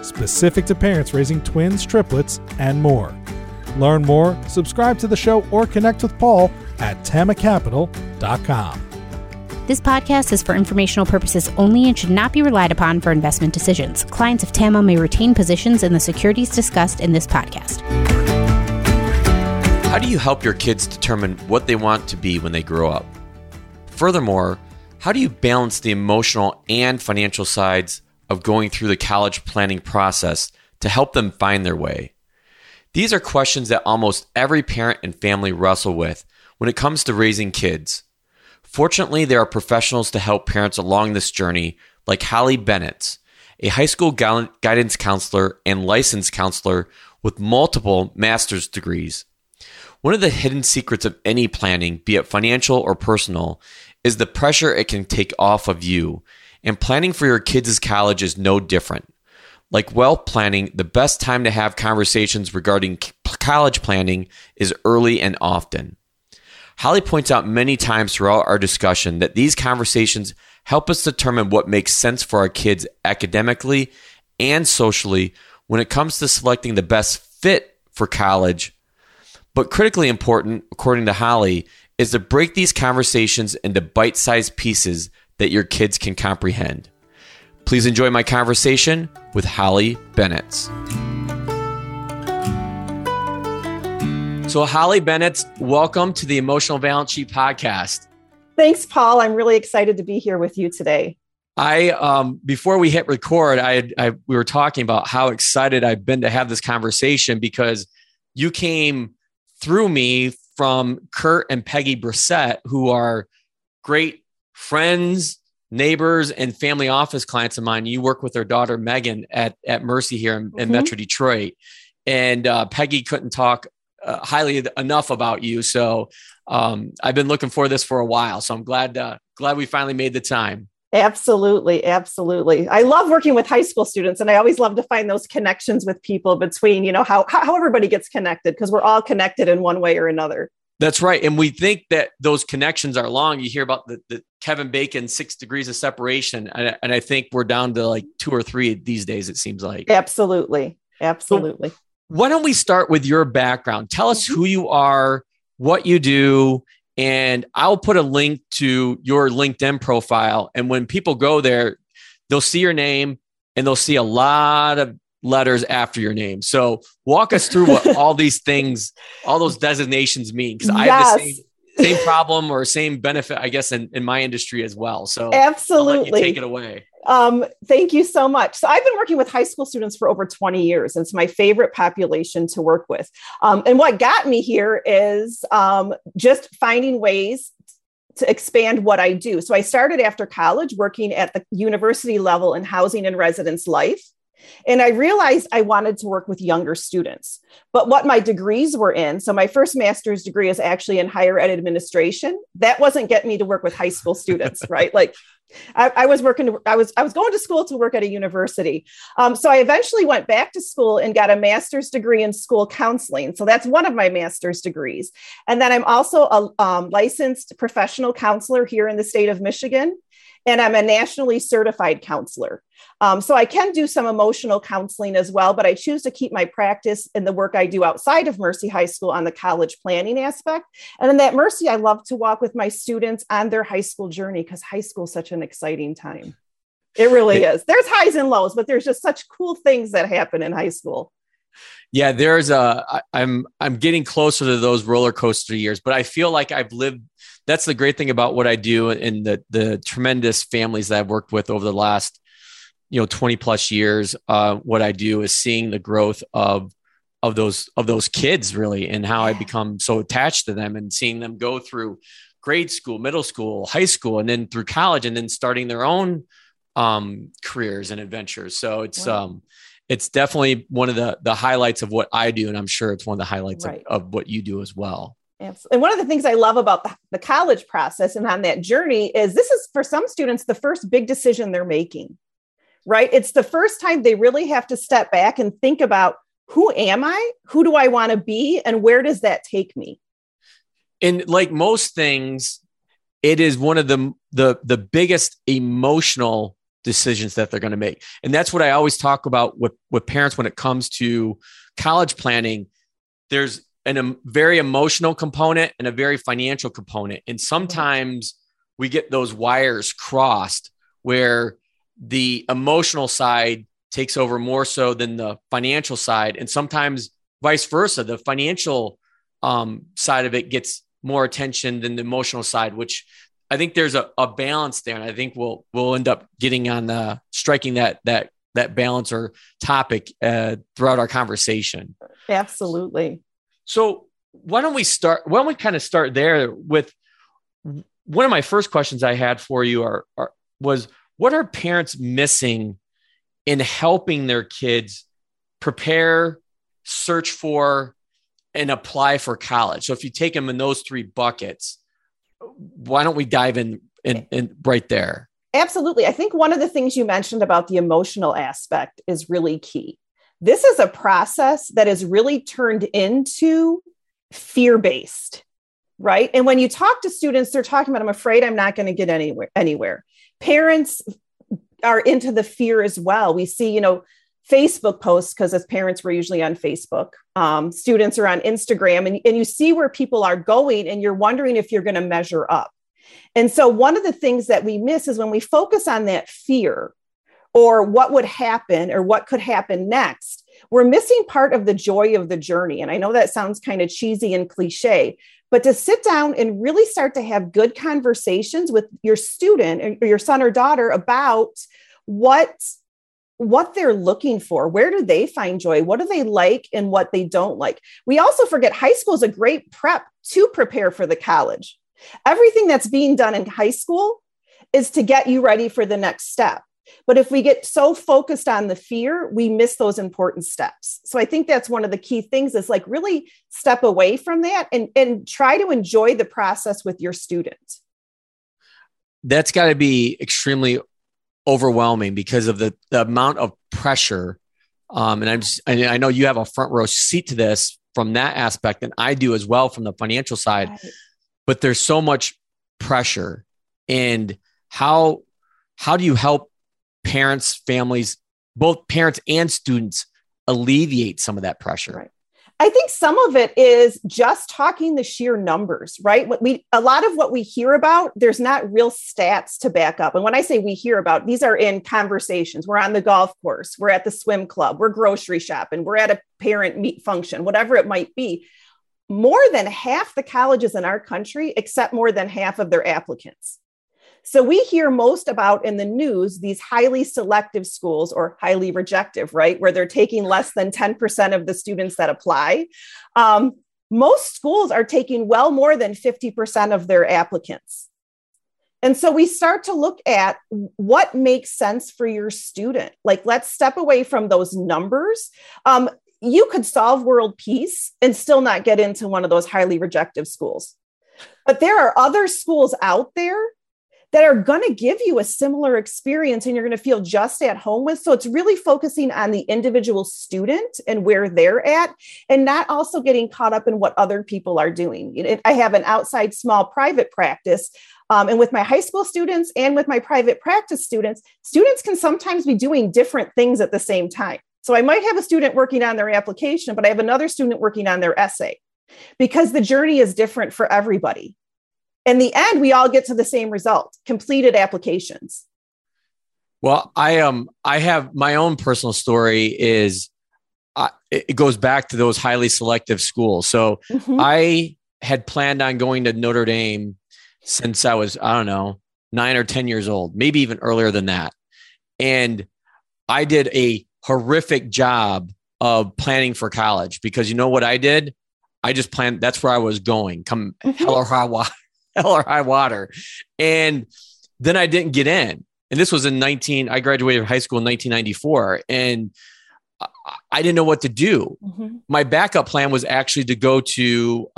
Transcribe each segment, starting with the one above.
specific to parents raising twins, triplets, and more. Learn more, subscribe to the show, or connect with Paul at tamacapital.com. This podcast is for informational purposes only and should not be relied upon for investment decisions. Clients of Tama may retain positions in the securities discussed in this podcast. How do you help your kids determine what they want to be when they grow up? Furthermore, how do you balance the emotional and financial sides of going through the college planning process to help them find their way? These are questions that almost every parent and family wrestle with when it comes to raising kids. Fortunately, there are professionals to help parents along this journey, like Holly Bennett, a high school guidance counselor and licensed counselor with multiple master's degrees. One of the hidden secrets of any planning, be it financial or personal, is the pressure it can take off of you, and planning for your kids' college is no different. Like wealth planning, the best time to have conversations regarding college planning is early and often. Holly points out many times throughout our discussion that these conversations help us determine what makes sense for our kids academically and socially when it comes to selecting the best fit for college. But critically important, according to Holly, is to break these conversations into bite-sized pieces that your kids can comprehend. Please enjoy my conversation with Holly Bennett. So Holly Bennett, welcome to the Emotional Balance Sheet Podcast. Thanks, Paul. I'm really excited to be here with you today. Before we hit record, we were talking about how excited I've been to have this conversation because you came through me from Kurt and Peggy Brissett, who are great friends, neighbors, and family office clients of mine. You work with their daughter, Megan, at Mercy here in Metro Detroit. And Peggy couldn't talk highly enough about you. So I've been looking for this for a while. So I'm glad we finally made the time. Absolutely. Absolutely. I love working with high school students, and I always love to find those connections with people between, you know, how everybody gets connected, because we're all connected in one way or another. That's right. And we think that those connections are long. You hear about the Kevin Bacon 6 degrees of separation. And I think we're down to like 2 or 3 these days, it seems like. Absolutely. Absolutely. So, why don't we start with your background? Tell us who you are, what you do, and I'll put a link to your LinkedIn profile. And when people go there, they'll see your name and they'll see a lot of letters after your name. So walk us through what all these things, all those designations mean, because I have the same problem or same benefit, I guess, in my industry as well. So absolutely. I'll let you take it away. Thank you so much. So I've been working with high school students for over 20 years. It's my favorite population to work with. And what got me here is just finding ways to expand what I do. So I started after college working at the university level in housing and residence life. And I realized I wanted to work with younger students, but what my degrees were in. So my first master's degree is actually in higher ed administration. That wasn't getting me to work with high school students, right? Like I was going to school to work at a university. So I eventually went back to school and got a master's degree in school counseling. So that's one of my master's degrees. And then I'm also a licensed professional counselor here in the state of Michigan. And I'm a nationally certified counselor. So I can do some emotional counseling as well, but I choose to keep my practice and the work I do outside of Mercy High School on the college planning aspect. And then at Mercy, I love to walk with my students on their high school journey because high school is such an exciting time. It really is. There's highs and lows, but there's just such cool things that happen in high school. Yeah, I'm getting closer to those roller coaster years, but I feel like I've lived. That's the great thing about what I do and the tremendous families that I've worked with over the last, 20 plus years. What I do is seeing the growth of those kids really, and how I become so attached to them and seeing them go through grade school, middle school, high school, and then through college, and then starting their own careers and adventures. So it's it's definitely one of the highlights of what I do. And I'm sure it's one of the highlights of what you do as well. Absolutely. And one of the things I love about the college process and on that journey is this is for some students, the first big decision they're making, right? It's the first time they really have to step back and think about, who am I? Who do I want to be? And where does that take me? And like most things, it is one of the biggest emotional decisions that they're going to make. And that's what I always talk about with parents when it comes to college planning. There's a very emotional component and a very financial component. And sometimes we get those wires crossed where the emotional side takes over more so than the financial side. And sometimes vice versa, the financial side of it gets more attention than the emotional side, which I think there's a balance there. And I think we'll end up getting on striking that balance or topic throughout our conversation. Absolutely. So why don't we kind of start there with one of my first questions I had for you was what are parents missing in helping their kids prepare, search for, and apply for college? So if you take them in those three buckets, why don't we dive in right there? Absolutely. I think one of the things you mentioned about the emotional aspect is really key. This is a process that is really turned into fear-based, right? And when you talk to students, they're talking about, I'm afraid I'm not going to get anywhere. Parents are into the fear as well. We see, Facebook posts, because as parents, we're usually on Facebook. Students are on Instagram, and you see where people are going, and you're wondering if you're going to measure up. And so one of the things that we miss is when we focus on that fear or what would happen or what could happen next, we're missing part of the joy of the journey. And I know that sounds kind of cheesy and cliche, but to sit down and really start to have good conversations with your student or your son or daughter about what they're looking for. Where do they find joy? What do they like and what they don't like? We also forget high school is a great prep to prepare for the college. Everything that's being done in high school is to get you ready for the next step. But if we get so focused on the fear, we miss those important steps. So I think that's one of the key things is like really step away from that and try to enjoy the process with your student. That's got to be extremely overwhelming because of the amount of pressure. And I know you have a front row seat to this from that aspect, and I do as well from the financial side, right. But there's so much pressure. And how do you help parents, families, both parents and students alleviate some of that pressure? Right. I think some of it is just talking the sheer numbers, right? A lot of what we hear about, there's not real stats to back up. And when I say we hear about, these are in conversations. We're on the golf course. We're at the swim club. We're grocery shopping. We're at a parent meet function, whatever it might be. More than half the colleges in our country accept more than half of their applicants. So we hear most about in the news, these highly selective schools or highly rejective, right? Where they're taking less than 10% of the students that apply. Most schools are taking well more than 50% of their applicants. And so we start to look at what makes sense for your student. Like, let's step away from those numbers. You could solve world peace and still not get into one of those highly rejective schools. But there are other schools out there that are going to give you a similar experience and you're going to feel just at home with. So it's really focusing on the individual student and where they're at and not also getting caught up in what other people are doing. I have an outside small private practice. And with my high school students and with my private practice students can sometimes be doing different things at the same time. So I might have a student working on their application, but I have another student working on their essay because the journey is different for everybody. In the end, we all get to the same result, completed applications. Well, I have my own personal story is it goes back to those highly selective schools. So I had planned on going to Notre Dame since I was, 9 or 10 years old, maybe even earlier than that. And I did a horrific job of planning for college because you know what I did? I just planned. That's where I was going, come hell or high water. And then I didn't get in. And this was I graduated high school in 1994. And I didn't know what to do. Mm-hmm. My backup plan was actually to go to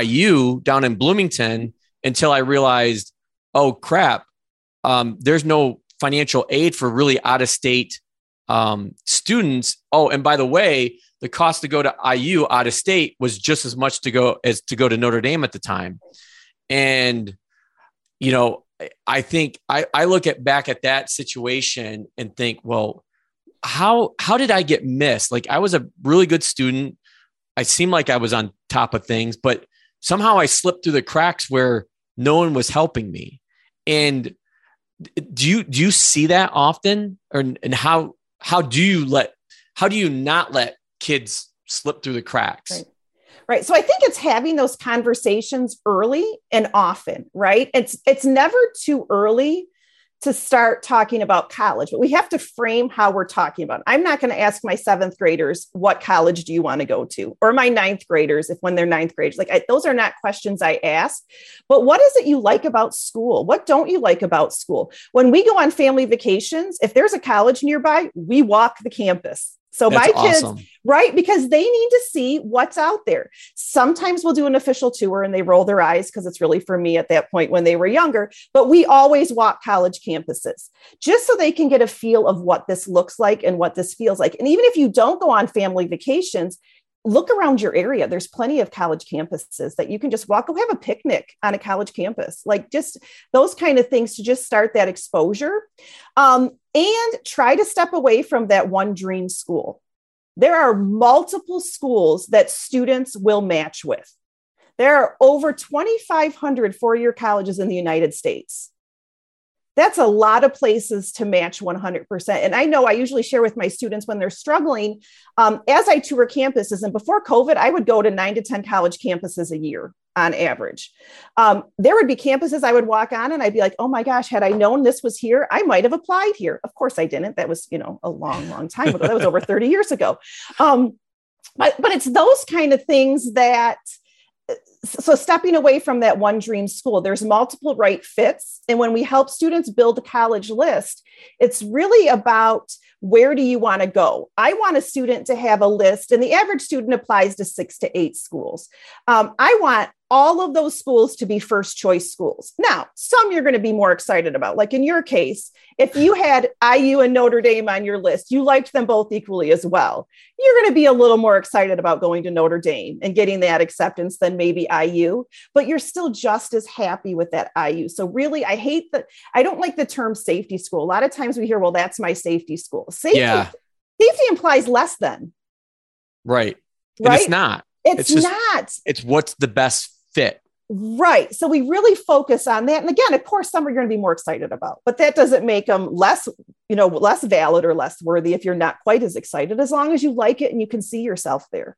IU down in Bloomington until I realized, oh crap, there's no financial aid for really out-of-state students. Oh, and by the way, the cost to go to IU out of state was just as much to go as to go to Notre Dame at the time. And, you know, I think I look at back at that situation and think, well, how did I get missed? Like, I was a really good student. I seemed like I was on top of things, but somehow I slipped through the cracks where no one was helping me. And do you see that often? Or, and how do you not let kids slip through the cracks? Right. So I think it's having those conversations early and often, right? It's never too early to start talking about college, but we have to frame how we're talking about it. I'm not going to ask my seventh graders, what college do you want to go to? Or my ninth graders, if when they're ninth graders, like those are not questions I ask, but what is it you like about school? What don't you like about school? When we go on family vacations, if there's a college nearby, we walk the campus. So that's my kids, awesome. Right? Because they need to see what's out there. Sometimes we'll do an official tour and they roll their eyes because it's really for me at that point when they were younger, but we always walk college campuses just so they can get a feel of what this looks like and what this feels like. And even if you don't go on family vacations, look around your area. There's plenty of college campuses that you can just walk, go have a picnic on a college campus, like just those kind of things to just start that exposure. And try to step away from that one dream school. There are multiple schools that students will match with. There are over 2,500 four-year colleges in the United States. That's a lot of places to match 100%. And I know I usually share with my students when they're struggling, as I tour campuses, and before COVID, I would go to 9 to 10 college campuses a year on average. There would be campuses I would walk on and I'd be like, oh my gosh, had I known this was here, I might've applied here. Of course I didn't. That was, a long, long time ago. That was over 30 years ago. But it's those kind of things that, so stepping away from that one dream school, there's multiple right fits. And when we help students build a college list, it's really about where do you want to go? I want a student to have a list, and the average student applies to 6 to 8 schools. I want all of those schools to be first choice schools. Now, some you're going to be more excited about. Like in your case, if you had IU and Notre Dame on your list, you liked them both equally as well. You're going to be a little more excited about going to Notre Dame and getting that acceptance than maybe IU, but you're still just as happy with that IU. So really, I don't like the term safety school. A lot of times we hear, well, that's my safety school. Safety implies less than. Right. And it's not. It's not. It's what's the best fit. Right. So we really focus on that. And again, of course, some are going to be more excited about, but that doesn't make them less, less valid or less worthy if you're not quite as excited, as long as you like it and you can see yourself there.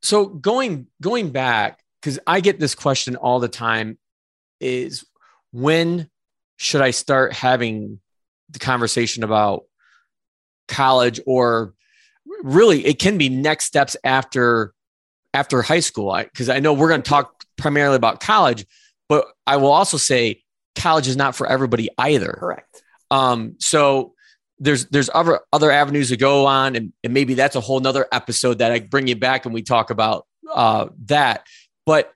So going back, because I get this question all the time, is when should I start having the conversation about college? Or really, it can be next steps after high school, because I know we're going to talk primarily about college, but I will also say college is not for everybody either. Correct. So there's other avenues to go on, and maybe that's a whole nother episode that I bring you back and we talk about that. But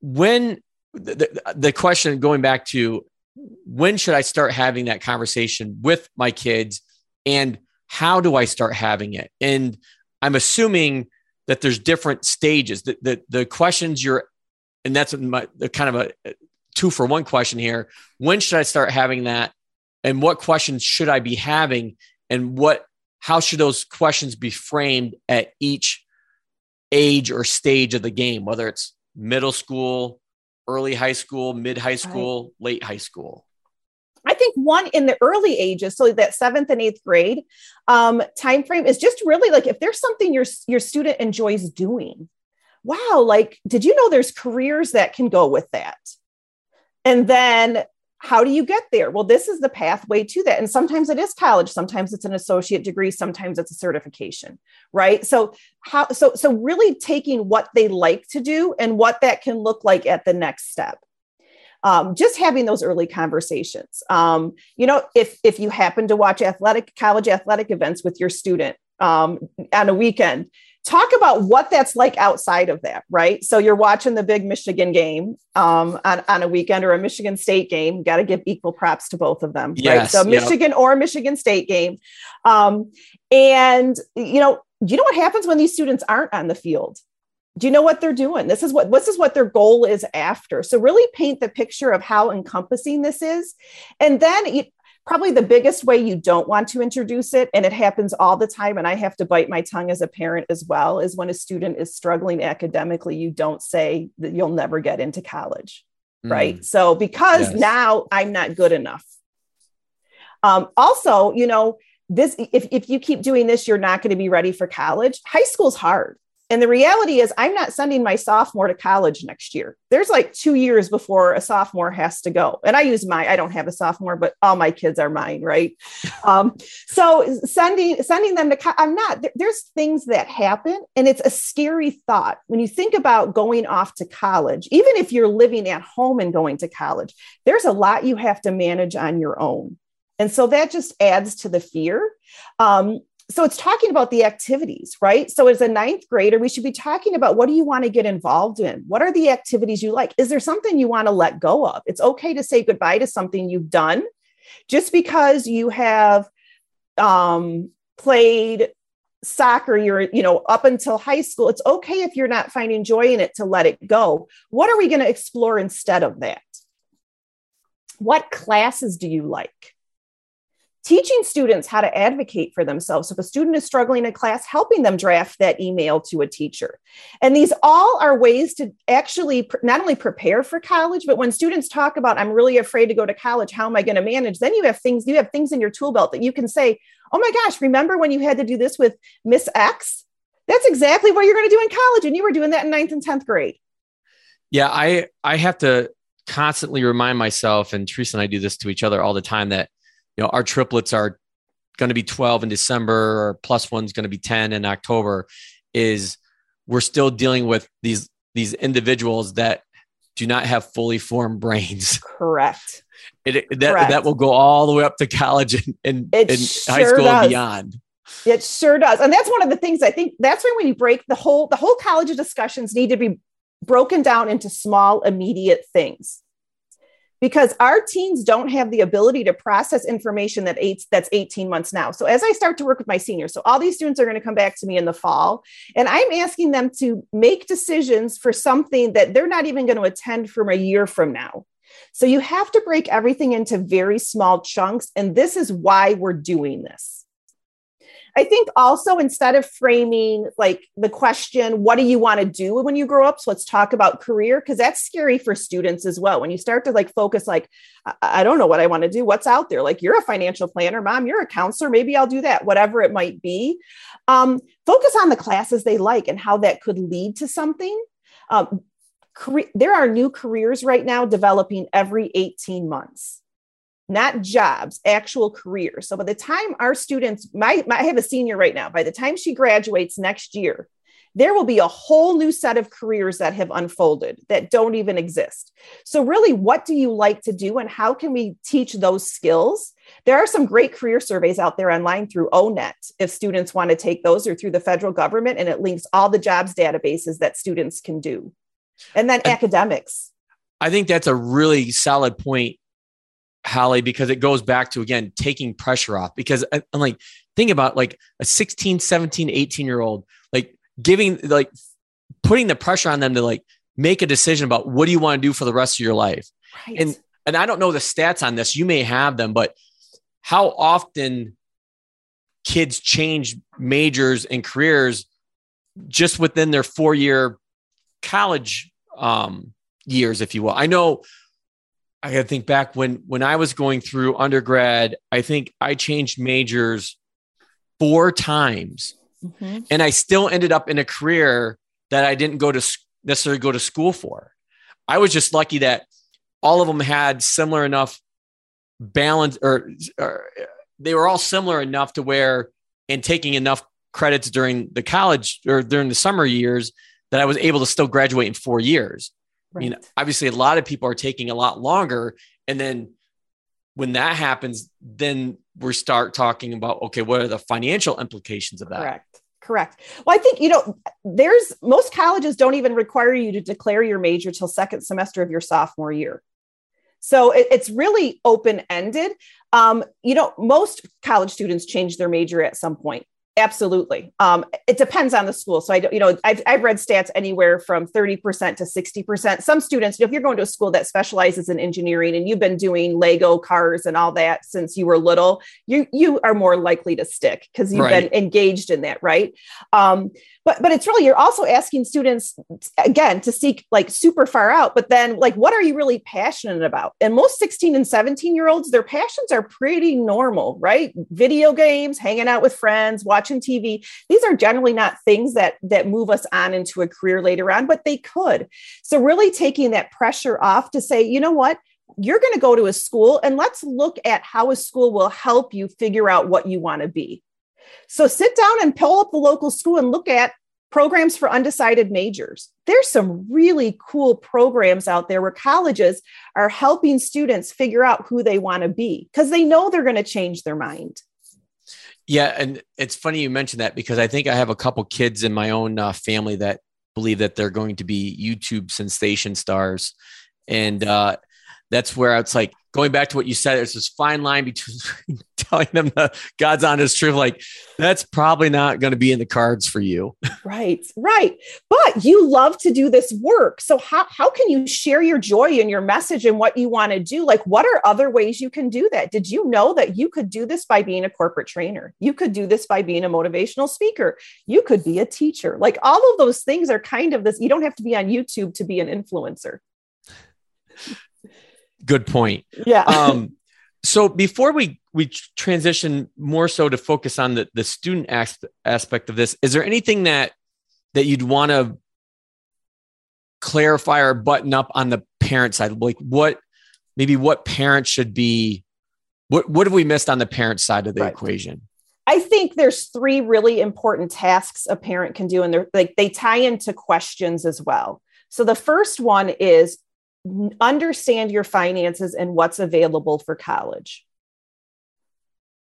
when the question going back to when should I start having that conversation with my kids, and how do I start having it? And I'm assuming that there's different stages, that the questions and that's kind of a 2-for-1 question here. When should I start having that? And what questions should I be having? And how should those questions be framed at each age or stage of the game, whether it's middle school, early high school, mid high school, late high school? I think one in the early ages, so that 7th and 8th grade timeframe is just really like, if there's something your student enjoys doing, wow, like, did you know there's careers that can go with that? And then how do you get there? Well, this is the pathway to that. And sometimes it is college. Sometimes it's an associate degree. Sometimes it's a certification, right? So really taking what they like to do and what that can look like at the next step. Just having those early conversations. If you happen to watch college athletic events with your student, on a weekend. Talk about what that's like outside of that, right? So you're watching the big Michigan game on a weekend, or a Michigan State game. Got to give equal props to both of them, yes, right? So Michigan or Michigan State game. And, you know what happens when these students aren't on the field? Do you know what they're doing? This is what their goal is after. So really paint the picture of how encompassing this is. And then probably the biggest way you don't want to introduce it, and it happens all the time, and I have to bite my tongue as a parent as well, is when a student is struggling academically, you don't say that you'll never get into college, right? So because now I'm not good enough. Also, this, if you keep doing this, you're not going to be ready for college. High school's hard. And the reality is I'm not sending my sophomore to college next year. There's like 2 years before a sophomore has to go. And I don't have a sophomore, but all my kids are mine. Right. So sending them to, there's things that happen, and it's a scary thought when you think about going off to college. Even if you're living at home and going to college, there's a lot you have to manage on your own. And so that just adds to the fear. So it's talking about the activities, right? So as a ninth grader, we should be talking about, what do you want to get involved in? What are the activities you like? Is there something you want to let go of? It's okay to say goodbye to something you've done. Just because you have played soccer, up until high school, it's okay if you're not finding joy in it to let it go. What are we going to explore instead of that? What classes do you like? Teaching students how to advocate for themselves. So if a student is struggling in class, helping them draft that email to a teacher. And these all are ways to actually not only prepare for college, but when students talk about, I'm really afraid to go to college, how am I going to manage? Then you have things in your tool belt that you can say, oh my gosh, remember when you had to do this with Miss X? That's exactly what you're going to do in college. And you were doing that in 9th and 10th grade. Yeah, I have to constantly remind myself, and Teresa and I do this to each other all the time, that our triplets are going to be 12 in December, or plus one's going to be 10 in October. We're still dealing with these individuals that do not have fully formed brains. Correct. That will go all the way up to college and high school and beyond. It sure does. And that's one of the things I think that's when we break the whole college discussions need to be broken down into small, immediate things. Because our teens don't have the ability to process information that's 18 months now. So as I start to work with my seniors, so all these students are going to come back to me in the fall, and I'm asking them to make decisions for something that they're not even going to attend from a year from now. So you have to break everything into very small chunks. And this is why we're doing this. I think also, instead of framing like the question, what do you want to do when you grow up? So let's talk about career, because that's scary for students as well. When you start to focus, I don't know what I want to do. What's out there? Like, you're a financial planner, Mom, you're a counselor. Maybe I'll do that, whatever it might be. Focus on the classes they like and how that could lead to something. There are new careers right now developing every 18 months. Not jobs, actual careers. So by the time our students, I have a senior right now, by the time she graduates next year, there will be a whole new set of careers that have unfolded that don't even exist. So really, what do you like to do, and how can we teach those skills? There are some great career surveys out there online through ONET, if students want to take those, or through the federal government, and it links all the jobs databases that students can do. And then academics. I think that's a really solid point, Holly, because it goes back to, again, taking pressure off, because I'm like, think about like a 16, 17, 18-year-old, putting the pressure on them to make a decision about what do you want to do for the rest of your life. Right. And I don't know the stats on this, you may have them, but how often kids change majors and careers just within their 4-year college years, if you will. I know, I got to think back when I was going through undergrad, I think I changed majors 4 times, and I still ended up in a career that I didn't necessarily go to school for. I was just lucky that all of them had similar enough balance, or they were all similar enough to where, and taking enough credits during the college or during the summer years, that I was able to still graduate in 4 years. Right. Obviously, a lot of people are taking a lot longer, and then when that happens, then we start talking about, okay, what are the financial implications of that? Correct. Well, I think, there's most colleges don't even require you to declare your major till second semester of your sophomore year. So it's really open-ended. Most college students change their major at some point. Absolutely. It depends on the school. So I've read stats anywhere from 30% to 60%. Some students, if you're going to a school that specializes in engineering and you've been doing Lego cars and all that since you were little, you are more likely to stick because you've been engaged in that. Right. But it's really, you're also asking students again to seek like super far out, but then like, what are you really passionate about? And most 16 and 17 year olds, their passions are pretty normal, right? Video games, hanging out with friends, watching TV. These are generally not things that move us on into a career later on, but they could. So really taking that pressure off to say, you know what, you're going to go to a school and let's look at how a school will help you figure out what you want to be. So sit down and pull up the local school and look at programs for undecided majors. There's some really cool programs out there where colleges are helping students figure out who they want to be because they know they're going to change their mind. Yeah. And it's funny you mentioned that because I think I have a couple kids in my own family that believe that they're going to be YouTube sensation stars. And that's where it's like, going back to what you said, there's this fine line between telling them the God's honest truth, like that's probably not going to be in the cards for you. Right. But you love to do this work. So how can you share your joy and your message and what you want to do? Like, what are other ways you can do that? Did you know that you could do this by being a corporate trainer? You could do this by being a motivational speaker. You could be a teacher. Like all of those things are kind of this. You don't have to be on YouTube to be an influencer. Good point. Yeah. So before we transition more so to focus on the student aspect of this, is there anything that you'd want to clarify or button up on the parent side? Like what parents should be, what have we missed on the parent side of the equation? I think there's three really important tasks a parent can do, and they're like, they tie into questions as well. So the first one is, understand your finances and what's available for college.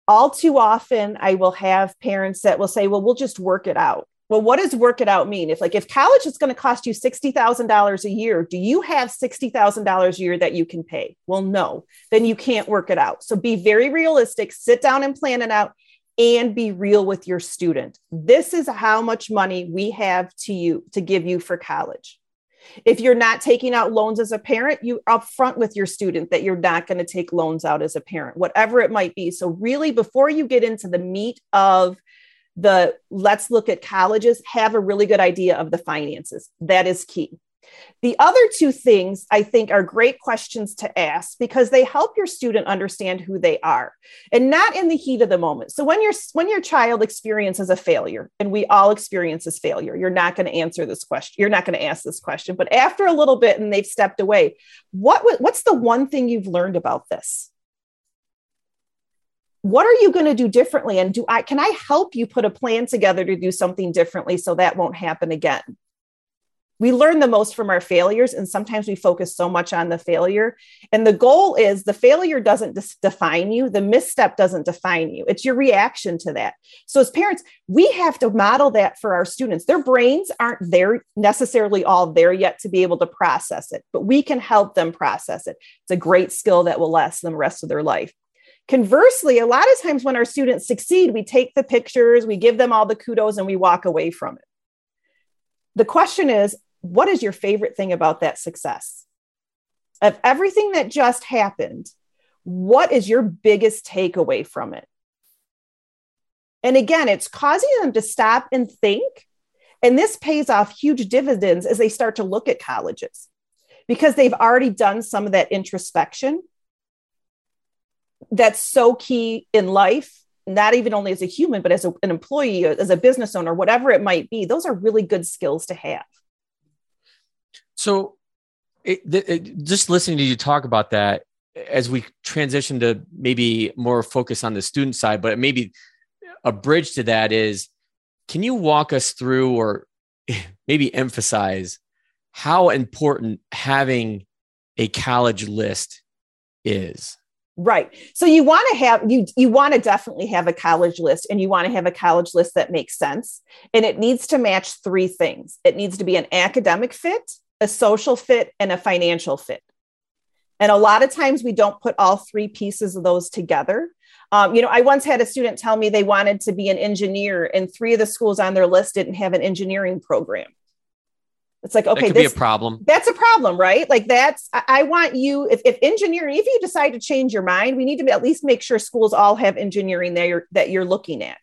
All too often, I will have parents that will say, well, we'll just work it out. Well, what does work it out mean? If college is going to cost you $60,000 a year, do you have $60,000 a year that you can pay? Well, no, then you can't work it out. So be very realistic, sit down and plan it out and be real with your student. This is how much money we have to give you for college. If you're not taking out loans as a parent, you upfront with your student that you're not going to take loans out as a parent, whatever it might be. So really, before you get into the meat of the let's look at colleges, have a really good idea of the finances. That is key. The other two things I think are great questions to ask because they help your student understand who they are and not in the heat of the moment. So when your child experiences a failure, and we all experience this failure, you're not going to answer this question. You're not going to ask this question, but after a little bit and they've stepped away, what's the one thing you've learned about this? What are you going to do differently? And can I help you put a plan together to do something differently so that won't happen again? We learn the most from our failures, and sometimes we focus so much on the failure. And the goal is the failure doesn't define you. The misstep doesn't define you. It's your reaction to that. So as parents, we have to model that for our students. Their brains aren't there necessarily all there yet to be able to process it, but we can help them process it. It's a great skill that will last them the rest of their life. Conversely, a lot of times when our students succeed, we take the pictures, we give them all the kudos, and we walk away from it. The question is, what is your favorite thing about that success? Of everything that just happened, what is your biggest takeaway from it? And again, it's causing them to stop and think. And this pays off huge dividends as they start to look at colleges because they've already done some of that introspection that's so key in life. Not even only as a human, but as an employee, as a business owner, whatever it might be, those are really good skills to have. So just listening to you talk about that, as we transition to maybe more focus on the student side, but maybe a bridge to that is, can you walk us through or maybe emphasize how important having a college list is? Right. So you want to have, you want to definitely have a college list, and you want to have a college list that makes sense. And it needs to match three things. It needs to be an academic fit, a social fit, and a financial fit. And a lot of times we don't put all three pieces of those together. I once had a student tell me they wanted to be an engineer, and three of the schools on their list didn't have an engineering program. It's like, okay, that could be a problem. That's a problem, right? Like I want you, if engineering, if you decide to change your mind, we need to at least make sure schools all have engineering there that you're looking at.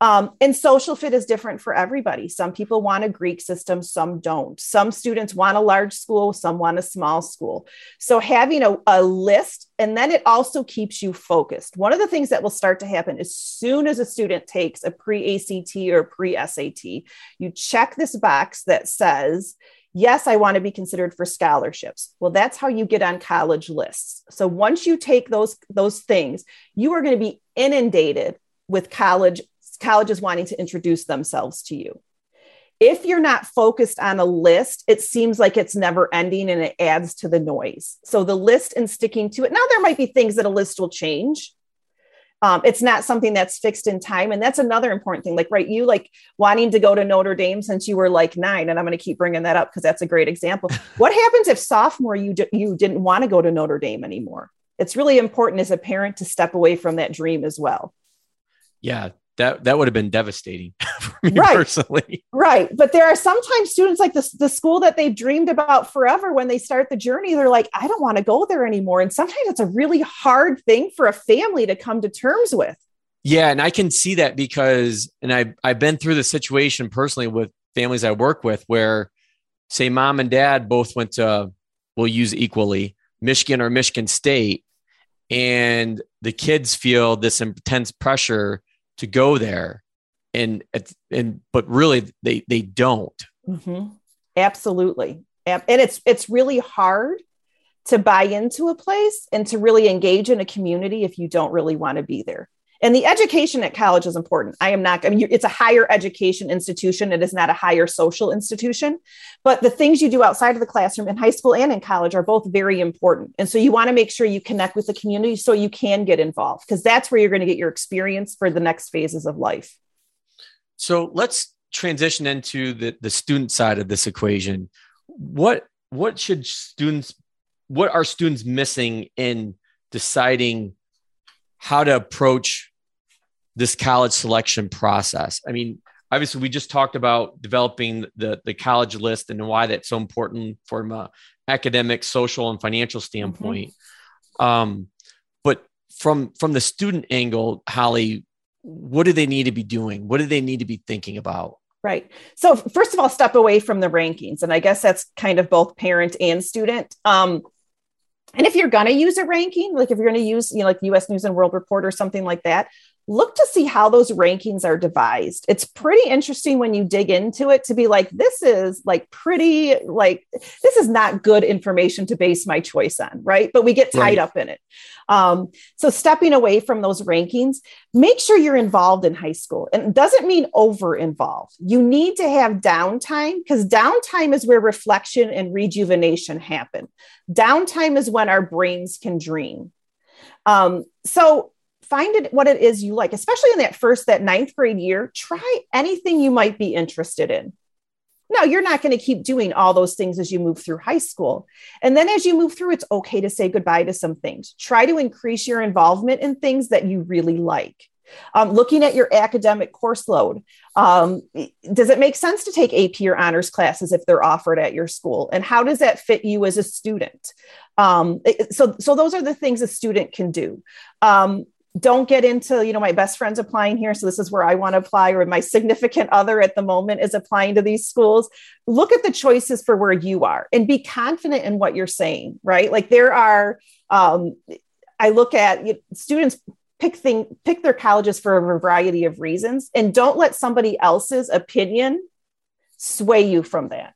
And social fit is different for everybody. Some people want a Greek system, some don't. Some students want a large school, some want a small school. So having a list, and then it also keeps you focused. One of the things that will start to happen as soon as a student takes a pre-ACT or pre-SAT, you check this box that says, yes, I want to be considered for scholarships. Well, that's how you get on college lists. So once you take those things, you are going to be inundated with colleges wanting to introduce themselves to you. If you're not focused on a list, it seems like it's never ending and it adds to the noise. So the list and sticking to it. Now there might be things that a list will change. It's not something that's fixed in time. And that's another important thing. Like, right, you like wanting to go to Notre Dame since you were like 9. And I'm going to keep bringing that up because that's a great example. What happens if sophomore you didn't want to go to Notre Dame anymore? It's really important as a parent to step away from that dream as well. Yeah. That would have been devastating for me personally. Right. But there are sometimes students like this, the school that they've dreamed about forever, when they start the journey, they're like, I don't want to go there anymore. And sometimes it's a really hard thing for a family to come to terms with. Yeah. And I can see that because, and I've been through the situation personally with families I work with where, say, mom and dad both went to, we'll use equally, Michigan or Michigan State. And the kids feel this intense pressure to go there, but really they don't. Mm-hmm. Absolutely. And it's really hard to buy into a place and to really engage in a community if you don't really want to be there. And the education at college is important. It's a higher education institution. It is not a higher social institution, but the things you do outside of the classroom in high school and in college are both very important. And so you want to make sure you connect with the community so you can get involved, because that's where you're going to get your experience for the next phases of life. So let's transition into the student side of this equation. What are students missing in deciding how to approach this college selection process? I mean, obviously we just talked about developing the college list and why that's so important from an academic, social, and financial standpoint. Mm-hmm. But from the student angle, Holly, what do they need to be doing? What do they need to be thinking about? Right. So first of all, step away from the rankings. And I guess that's kind of both parent and student. And if you're going to use a ranking, like if you're going to use, like U.S. News and World Report or something like that, look to see how those rankings are devised. It's pretty interesting when you dig into it to be like, this is not good information to base my choice on, right? But we get tied up in it. So stepping away from those rankings, make sure you're involved in high school. And it doesn't mean over-involved. You need to have downtime, because downtime is where reflection and rejuvenation happen. Downtime is when our brains can dream. So find it what it is you like, especially in that 9th grade year. Try anything you might be interested in. Now, you're not going to keep doing all those things as you move through high school. And then as you move through, it's okay to say goodbye to some things. Try to increase your involvement in things that you really like. Looking at your academic course load. Does it make sense to take AP or honors classes if they're offered at your school? And how does that fit you as a student? So those are the things a student can do. Don't get into, my best friend's applying here, so this is where I want to apply, or my significant other at the moment is applying to these schools. Look at the choices for where you are and be confident in what you're saying, right? Like there are, I look at students pick their colleges for a variety of reasons, and don't let somebody else's opinion sway you from that.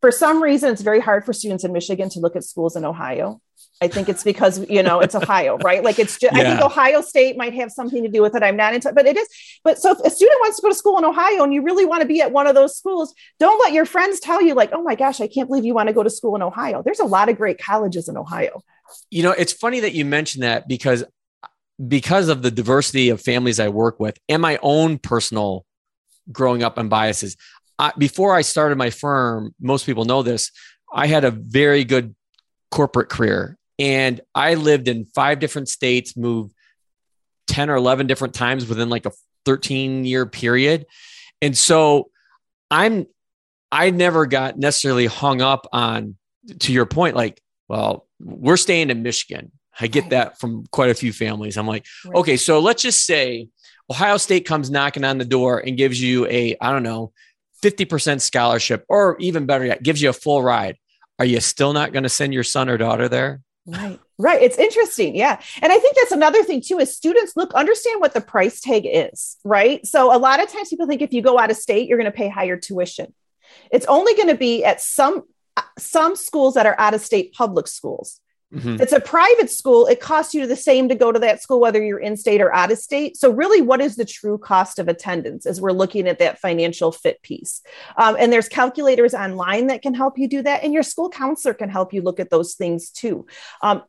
For some reason, it's very hard for students in Michigan to look at schools in Ohio. I think it's because, it's Ohio, right? Like it's just, yeah. I think Ohio State might have something to do with it. I'm not into it, but it is. But so if a student wants to go to school in Ohio and you really want to be at one of those schools, don't let your friends tell you like, oh my gosh, I can't believe you want to go to school in Ohio. There's a lot of great colleges in Ohio. You know, it's funny that you mentioned that because of the diversity of families I work with and my own personal growing up and biases. Before I started my firm, most people know this, I had a very good corporate career and I lived in 5 different states, moved 10 or 11 different times within like a 13-year period. And so I never got necessarily hung up on, to your point, like, well, we're staying in Michigan. I get that from quite a few families. I'm like, okay, so let's just say Ohio State comes knocking on the door and gives you a, I don't know, 50% scholarship, or even better yet, gives you a full ride. Are you still not going to send your son or daughter there? Right. Right. It's interesting. Yeah. And I think that's another thing too, is students understand what the price tag is, right? So a lot of times people think if you go out of state, you're going to pay higher tuition. It's only going to be at some schools that are out of state public schools. Mm-hmm. If it's a private school, it costs you the same to go to that school, whether you're in state or out of state. So really, what is the true cost of attendance as we're looking at that financial fit piece? And there's calculators online that can help you do that. And your school counselor can help you look at those things too.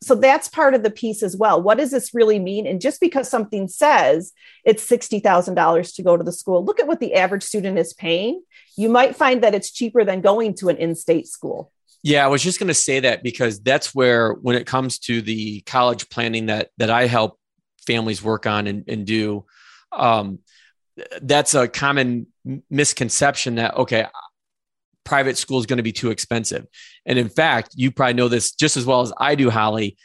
So that's part of the piece as well. What does this really mean? And just because something says it's $60,000 to go to the school, look at what the average student is paying. You might find that it's cheaper than going to an in-state school. Yeah, I was just going to say that, because that's where, when it comes to the college planning that I help families work on and do, that's a common misconception that, okay, private school is going to be too expensive. And in fact, you probably know this just as well as I do, Holly.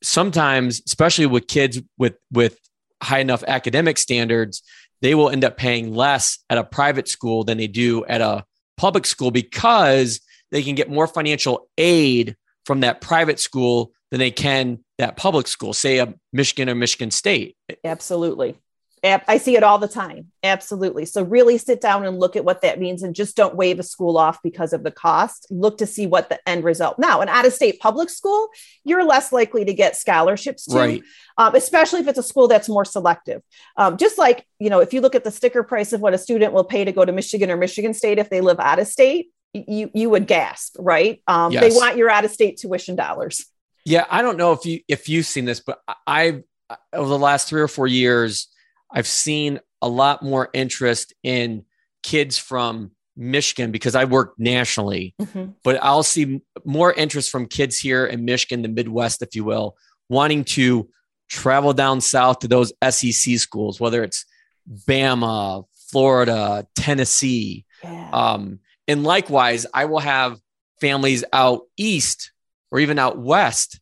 Sometimes, especially with kids with high enough academic standards, they will end up paying less at a private school than they do at a public school, because they can get more financial aid from that private school than they can that public school, say a Michigan or Michigan State. Absolutely. I see it all the time. Absolutely. So really sit down and look at what that means, and just don't waive a school off because of the cost. Look to see what the end result. Now, an out-of-state public school, you're less likely to get scholarships to, right, especially if it's a school that's more selective. Just like, you know, if you look at the sticker price of what a student will pay to go to Michigan or Michigan State if they live out of state, you would gasp, right? Yes. They want your out-of-state tuition dollars. Yeah. I don't know if you've seen this, but I've, over the last 3 or 4 years, I've seen a lot more interest in kids from Michigan, because I work nationally, mm-hmm. but I'll see more interest from kids here in Michigan, the Midwest, if you will, wanting to travel down south to those SEC schools, whether it's Bama, Florida, Tennessee, yeah. And likewise, I will have families out east or even out west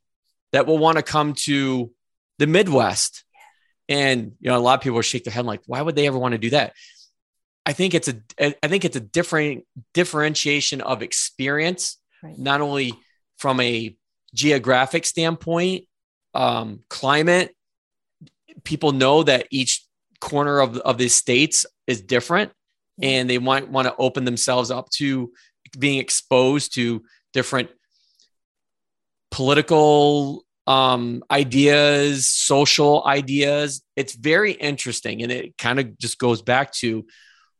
that will want to come to the Midwest. And, you know, a lot of people will shake their head like, why would they ever want to do that? I think it's a different differentiation of experience, right, not only from a geographic standpoint, climate. People know that each corner of the states is different. And they want to open themselves up to being exposed to different political ideas, social ideas. It's very interesting. And it kind of just goes back to,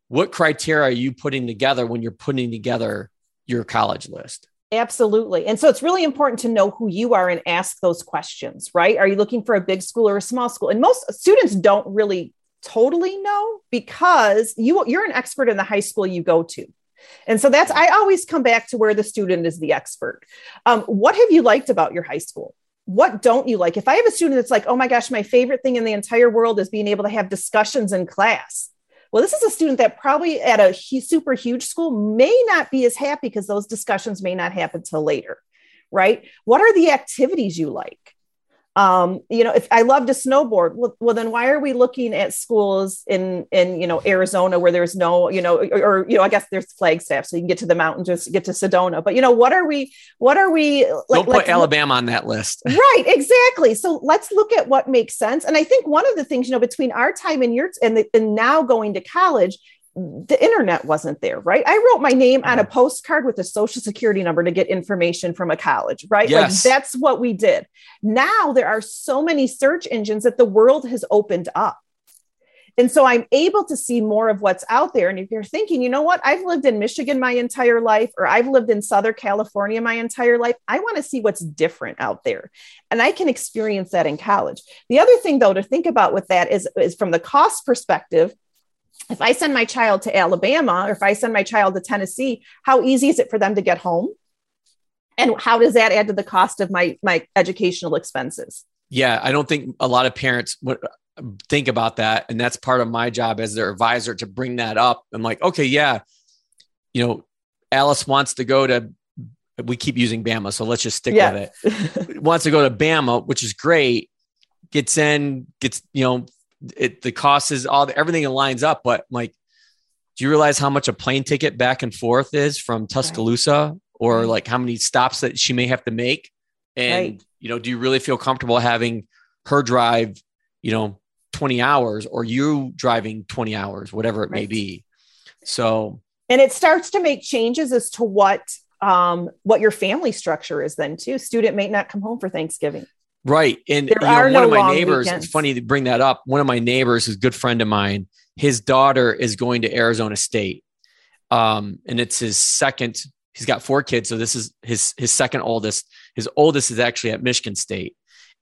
what criteria are you putting together when you're putting together your college list? Absolutely. And so it's really important to know who you are and ask those questions, right? Are you looking for a big school or a small school? And most students don't really totally no, because you're an expert in the high school you go to. And so I always come back to where the student is the expert. What have you liked about your high school? What don't you like? If I have a student that's like, oh my gosh, my favorite thing in the entire world is being able to have discussions in class. Well, this is a student that probably at a super huge school may not be as happy, because those discussions may not happen till later, right? What are the activities you like? You know, if I love to snowboard, well, then why are we looking at schools in, you know, Arizona where there's no, you know, or, you know, I guess there's Flagstaff, so you can get to the mountain, just get to Sedona, but you know, what are we like? Don't put Alabama on that list. Right. Exactly. So let's look at what makes sense. And I think one of the things, you know, between our time and yours and now going to college, the internet wasn't there, right? I wrote my name on a postcard with a social security number to get information from a college, right? Yes. Like that's what we did. Now there are so many search engines that the world has opened up. And so I'm able to see more of what's out there. And if you're thinking, you know what, I've lived in Michigan my entire life, or I've lived in Southern California my entire life, I want to see what's different out there. And I can experience that in college. The other thing, though, to think about with that is from the cost perspective, if I send my child to Alabama, or if I send my child to Tennessee, how easy is it for them to get home? And how does that add to the cost of my educational expenses? Yeah, I don't think a lot of parents would think about that. And that's part of my job as their advisor to bring that up. I'm like, okay, yeah, you know, Alice wants to go to, we keep using Bama, so let's just stick with it. Wants to go to Bama, which is great. Gets in, gets, you know, the cost is all, everything aligns up. But like, do you realize how much a plane ticket back and forth is from Tuscaloosa, or like how many stops that she may have to make? And, you know, do you really feel comfortable having her drive, you know, 20 hours or you driving 20 hours, whatever it may be. So, and it starts to make changes as to what your family structure is then too. Student may not come home for Thanksgiving. Right. And there are one of my neighbors, weekends. It's funny to bring that up. One of my neighbors is a good friend of mine. His daughter is going to Arizona State. And it's his second, he's got four kids. So this is his second oldest. His oldest is actually at Michigan State.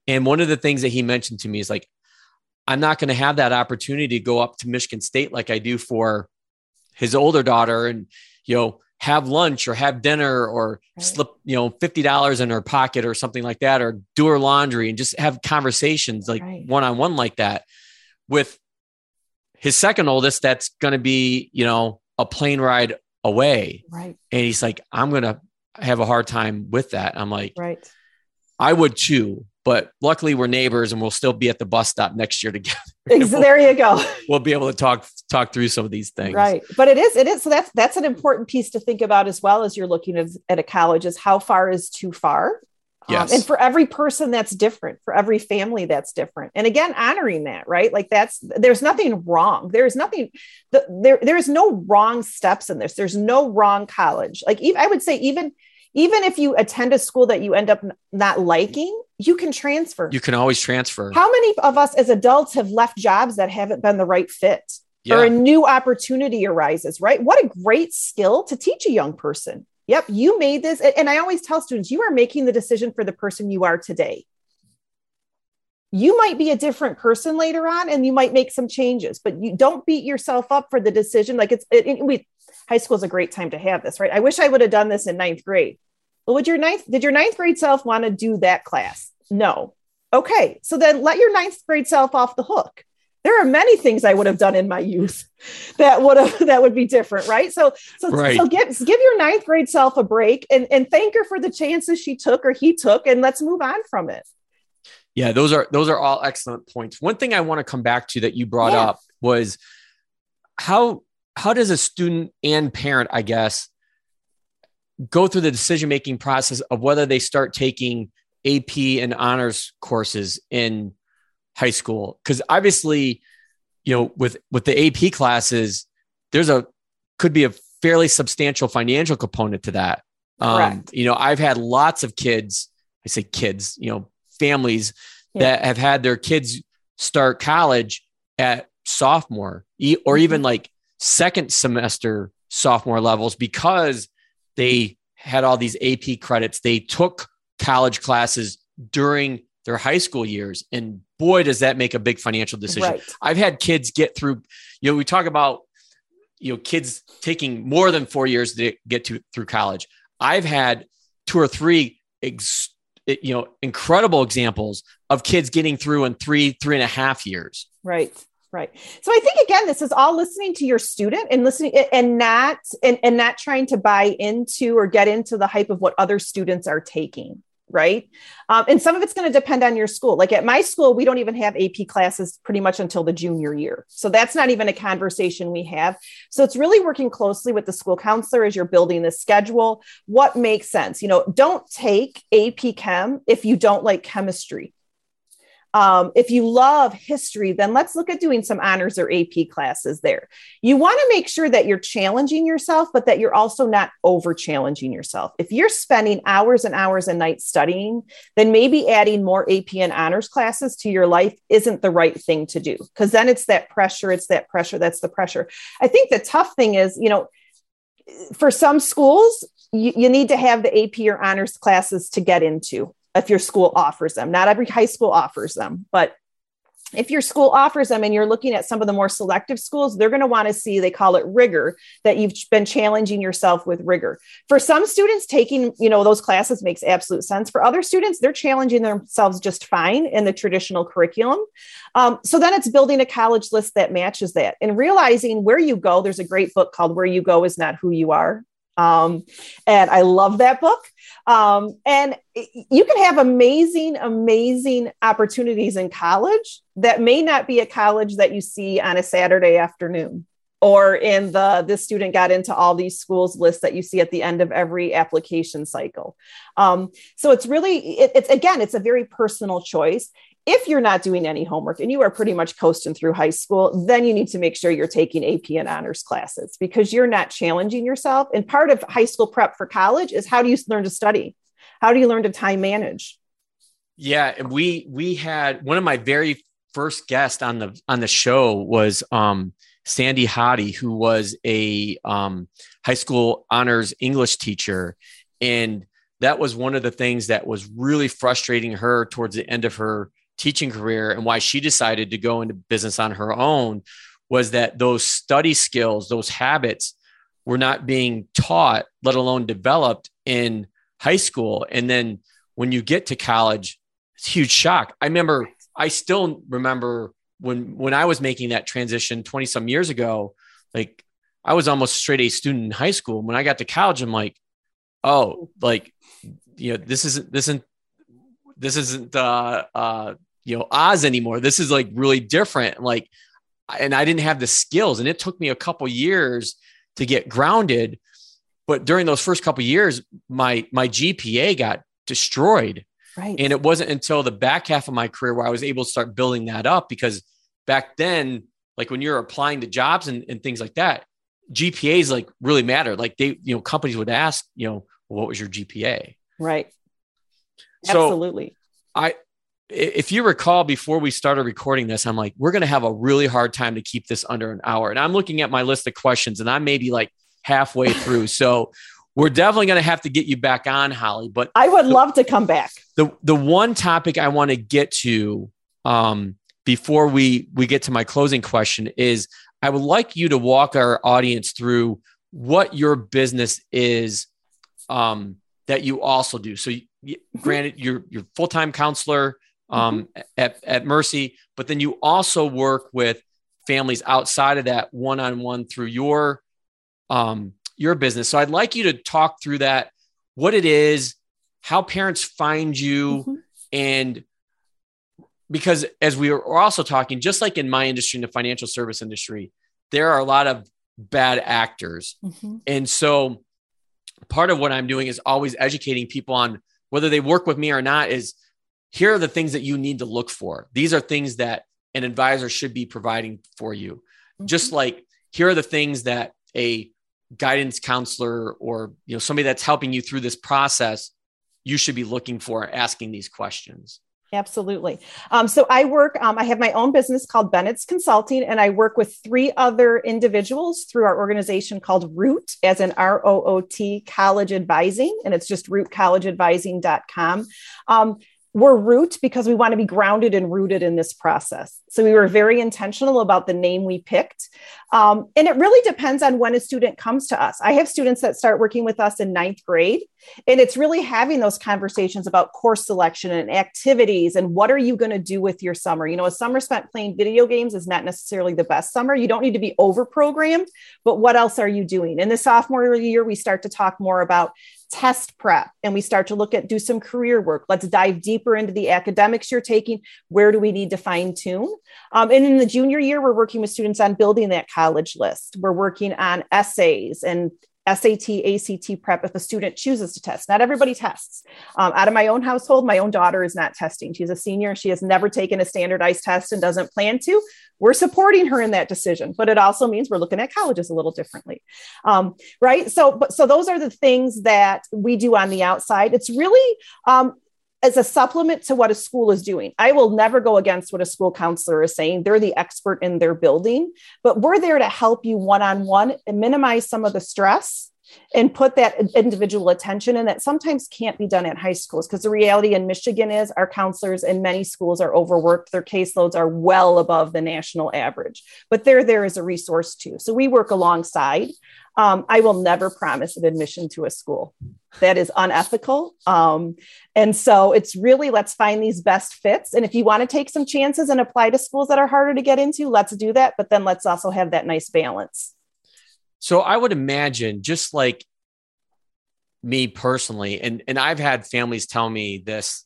And one of the things that he mentioned to me is like, I'm not going to have that opportunity to go up to Michigan State like I do for his older daughter and, you know, have lunch or have dinner or slip, you know, $50 in her pocket or something like that, or do her laundry and just have conversations like one-on-one like that with his second oldest. That's going to be, you know, a plane ride away. Right. And he's like, I'm going to have a hard time with that. I'm like, I would too, but luckily we're neighbors and we'll still be at the bus stop next year together. There you go. We'll be able to talk through some of these things. Right. But it is. So that's an important piece to think about as well as you're looking at a college is how far is too far. Yes. And for every person that's different, for every family that's different. And again, honoring that, right? Like there's nothing wrong. There's nothing, there's no wrong steps in this. There's no wrong college. Like I would say even if you attend a school that you end up not liking, you can transfer. You can always transfer. How many of us as adults have left jobs that haven't been the right fit or a new opportunity arises, right? What a great skill to teach a young person. Yep. You made this. And I always tell students, you are making the decision for the person you are today. You might be a different person later on and you might make some changes, but you don't beat yourself up for the decision. Like high school is a great time to have this, right? I wish I would have done this in ninth grade. Well, did your ninth grade self want to do that class? No. Okay. So then let your ninth grade self off the hook. There are many things I would have done in my youth that would be different. Right. So give your ninth grade self a break and thank her for the chances she took or he took, and let's move on from it. Yeah. Those are all excellent points. One thing I want to come back to that you brought up was how does a student and parent, I guess, go through the decision-making process of whether they start taking AP and honors courses in high school? Because obviously, you know, with the AP classes, could be a fairly substantial financial component to that. You know, I've had lots of families that have had their kids start college at sophomore or even like second semester sophomore levels because they had all these AP credits. They took college classes during their high school years. And boy, does that make a big financial decision. Right. I've had kids get through, you know, we talk about, you know, kids taking more than 4 years to get through college. I've had two or three, incredible examples of kids getting through in three and a half years. Right. Right. So I think, again, this is all listening to your student and listening and not trying to buy into or get into the hype of what other students are taking. Right. And some of it's going to depend on your school. Like at my school, we don't even have AP classes pretty much until the junior year. So that's not even a conversation we have. So it's really working closely with the school counselor as you're building the schedule. What makes sense? You know, don't take AP Chem if you don't like chemistry. If you love history, then let's look at doing some honors or AP classes there. You want to make sure that you're challenging yourself, but that you're also not over challenging yourself. If you're spending hours and hours and nights studying, then maybe adding more AP and honors classes to your life isn't the right thing to do. Cause then it's that pressure. That's the pressure. I think the tough thing is, you know, for some schools, you need to have the AP or honors classes to get into. If your school offers them, not every high school offers them, but if your school offers them and you're looking at some of the more selective schools, they're going to want to see, they call it rigor, that you've been challenging yourself with rigor. For some students, taking, you know, those classes makes absolute sense. For other students, they're challenging themselves just fine in the traditional curriculum. So then it's building a college list that matches that and realizing where you go. There's a great book called Where You Go Is Not Who You Are. And I love that book. And you can have amazing, amazing opportunities in college that may not be a college that you see on a Saturday afternoon or in this student got into all these schools lists that you see at the end of every application cycle. So it's really, it's a very personal choice. If you're not doing any homework and you are pretty much coasting through high school, then you need to make sure you're taking AP and honors classes because you're not challenging yourself. And part of high school prep for college is how do you learn to study? How do you learn to time manage? Yeah. We had one of my very first guests on the show was Sandy Hottie, who was a high school honors English teacher. And that was one of the things that was really frustrating her towards the end of her teaching career, and why she decided to go into business on her own was that those study skills, those habits were not being taught, let alone developed in high school. And then when you get to college, it's a huge shock. I still remember when I was making that transition 20 some years ago, like I was almost straight A student in high school. When I got to college, I'm like, oh, like, you know, this isn't Oz anymore. This is like really different. Like, and I didn't have the skills and it took me a couple years to get grounded. But during those first couple years, my GPA got destroyed. Right. And it wasn't until the back half of my career where I was able to start building that up, because back then, like when you're applying to jobs and things like that, GPAs like really matter. Like companies would ask, well, what was your GPA? Right. So absolutely. If you recall, before we started recording this, I'm like, we're going to have a really hard time to keep this under an hour. And I'm looking at my list of questions and I'm maybe like halfway through. So we're definitely going to have to get you back on, Holly, but I would love to come back. The one topic I want to get to, before we get to my closing question is I would like you to walk our audience through what your business is, that you also do. So granted, you're full-time counselor at Mercy, but then you also work with families outside of that one-on-one through your business. So I'd like you to talk through that, what it is, how parents find you. Mm-hmm. And because as we are also talking, just like in my industry, in the financial service industry, there are a lot of bad actors. Mm-hmm. And so part of what I'm doing is always educating people on whether they work with me or not is here are the things that you need to look for. These are things that an advisor should be providing for you. Mm-hmm. Just like, here are the things that a guidance counselor or, somebody that's helping you through this process, you should be looking for, asking these questions. Absolutely. So I work, I have my own business called Bennett's Consulting, and I work with 3 other individuals through our organization called Root, as in ROOT, College Advising, and it's just rootcollegeadvising.com. We're Root because we want to be grounded and rooted in this process. So we were very intentional about the name we picked. And it really depends on when a student comes to us. I have students that start working with us in 9th grade, and it's really having those conversations about course selection and activities and what are you going to do with your summer? A summer spent playing video games is not necessarily the best summer. You don't need to be over-programmed, but what else are you doing? In the sophomore year, we start to talk more about test prep. And we start to do some career work. Let's dive deeper into the academics you're taking. Where do we need to fine tune? And in the junior year, we're working with students on building that college list. We're working on essays and SAT, ACT prep if a student chooses to test. Not everybody tests. Out of my own household, my own daughter is not testing. She's a senior. She has never taken a standardized test and doesn't plan to. We're supporting her in that decision, but it also means we're looking at colleges a little differently, right? So those are the things that we do on the outside. It's really as a supplement to what a school is doing. I will never go against what a school counselor is saying. They're the expert in their building, but we're there to help you one-on-one and minimize some of the stress and put that individual attention in that sometimes can't be done at high schools, because the reality in Michigan is our counselors in many schools are overworked. Their caseloads are well above the national average, but they're there as a resource too. So we work alongside. I will never promise an admission to a school. That is unethical. And so it's really, let's find these best fits. And if you want to take some chances and apply to schools that are harder to get into, let's do that. But then let's also have that nice balance. So I would imagine, just like me personally, and I've had families tell me this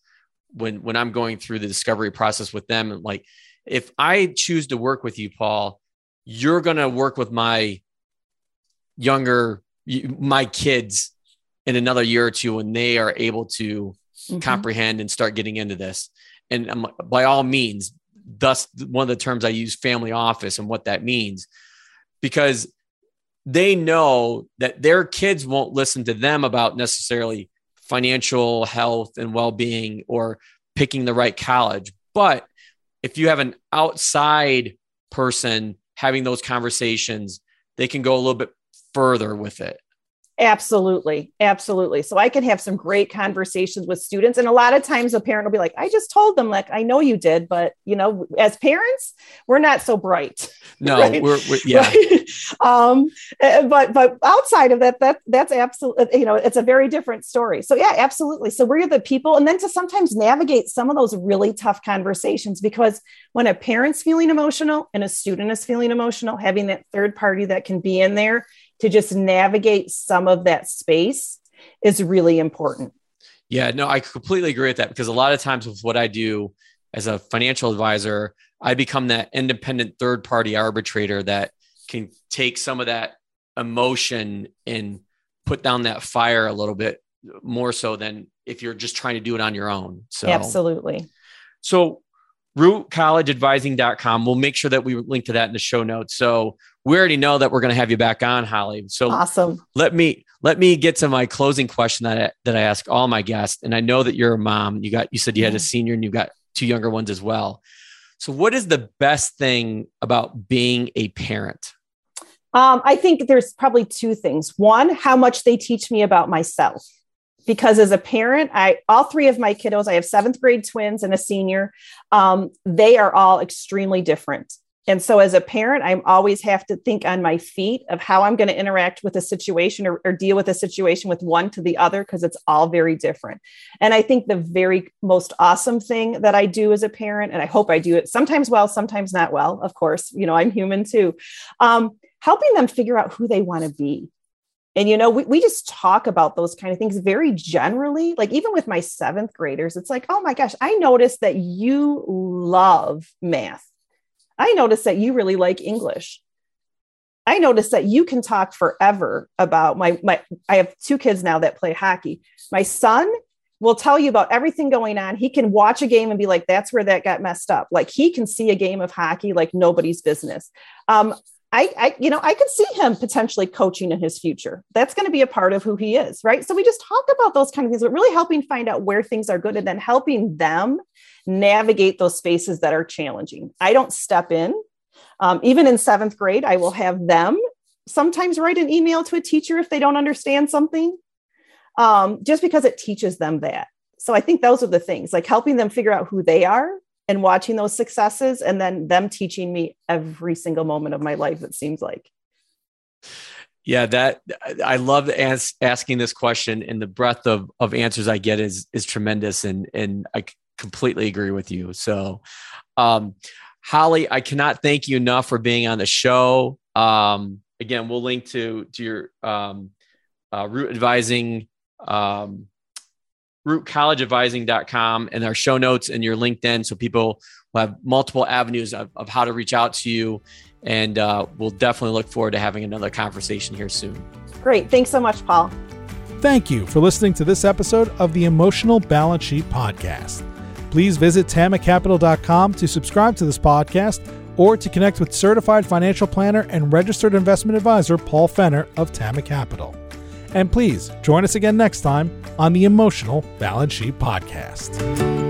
when I'm going through the discovery process with them, like, if I choose to work with you, Paul, you're going to work with my kids in another year or two when they are able to comprehend and start getting into this. And I'm, by all means, thus one of the terms I use, family office, and what that means, because they know that their kids won't listen to them about necessarily financial health and well-being or picking the right college. But if you have an outside person having those conversations, they can go a little bit further with it. Absolutely. Absolutely. So I can have some great conversations with students. And a lot of times a parent will be like, I just told them, like, I know you did, but you know, as parents, we're not so bright. No, right? we're yeah. Right? But outside of that's absolutely, you know, it's a very different story. So yeah, absolutely. So we're the people, and then to sometimes navigate some of those really tough conversations, because when a parent's feeling emotional and a student is feeling emotional, having that third party that can be in there to just navigate some of that space is really important. Yeah, no, I completely agree with that, because a lot of times with what I do as a financial advisor, I become that independent third party arbitrator that can take some of that emotion and put down that fire a little bit more so than if you're just trying to do it on your own. So absolutely. So rootcollegeadvising.com. We'll make sure that we link to that in the show notes. So we already know that we're going to have you back on, Holly. So awesome. Let me get to my closing question that I ask all my guests. And I know that you're a mom. You said you had a senior and you got two younger ones as well. So what is the best thing about being a parent? I think there's probably two things. One, how much they teach me about myself. Because as a parent, all three of my kiddos, I have 7th grade twins and a senior. They are all extremely different. And so as a parent, I always have to think on my feet of how I'm going to interact with a situation or deal with a situation with one to the other, because it's all very different. And I think the very most awesome thing that I do as a parent, and I hope I do it sometimes well, sometimes not well, of course, you know, I'm human too, helping them figure out who they want to be. And, you know, we just talk about those kind of things very generally, like even with my 7th graders, it's like, oh my gosh, I noticed that you love math. I noticed that you really like English. I noticed that you can talk forever about I have two kids now that play hockey. My son will tell you about everything going on. He can watch a game and be like, that's where that got messed up. Like, he can see a game of hockey like nobody's business. I could see him potentially coaching in his future. That's going to be a part of who he is, right? So we just talk about those kind of things, but really helping find out where things are good and then helping them navigate those spaces that are challenging. I don't step in. Even in 7th grade, I will have them sometimes write an email to a teacher if they don't understand something, just because it teaches them that. So I think those are the things, like helping them figure out who they are, and watching those successes, and then them teaching me every single moment of my life, it seems like. Yeah, that I love asking this question, and the breadth of answers I get is tremendous. And I completely agree with you. So, Holly, I cannot thank you enough for being on the show. Again, we'll link to your Root Advising, rootcollegeadvising.com, and our show notes and your LinkedIn. So people will have multiple avenues of how to reach out to you. And we'll definitely look forward to having another conversation here soon. Great. Thanks so much, Paul. Thank you for listening to this episode of the Emotional Balance Sheet Podcast. Please visit tamacapital.com to subscribe to this podcast or to connect with certified financial planner and registered investment advisor Paul Fenner of Tama Capital. And please join us again next time on the Emotional Balance Sheet Podcast.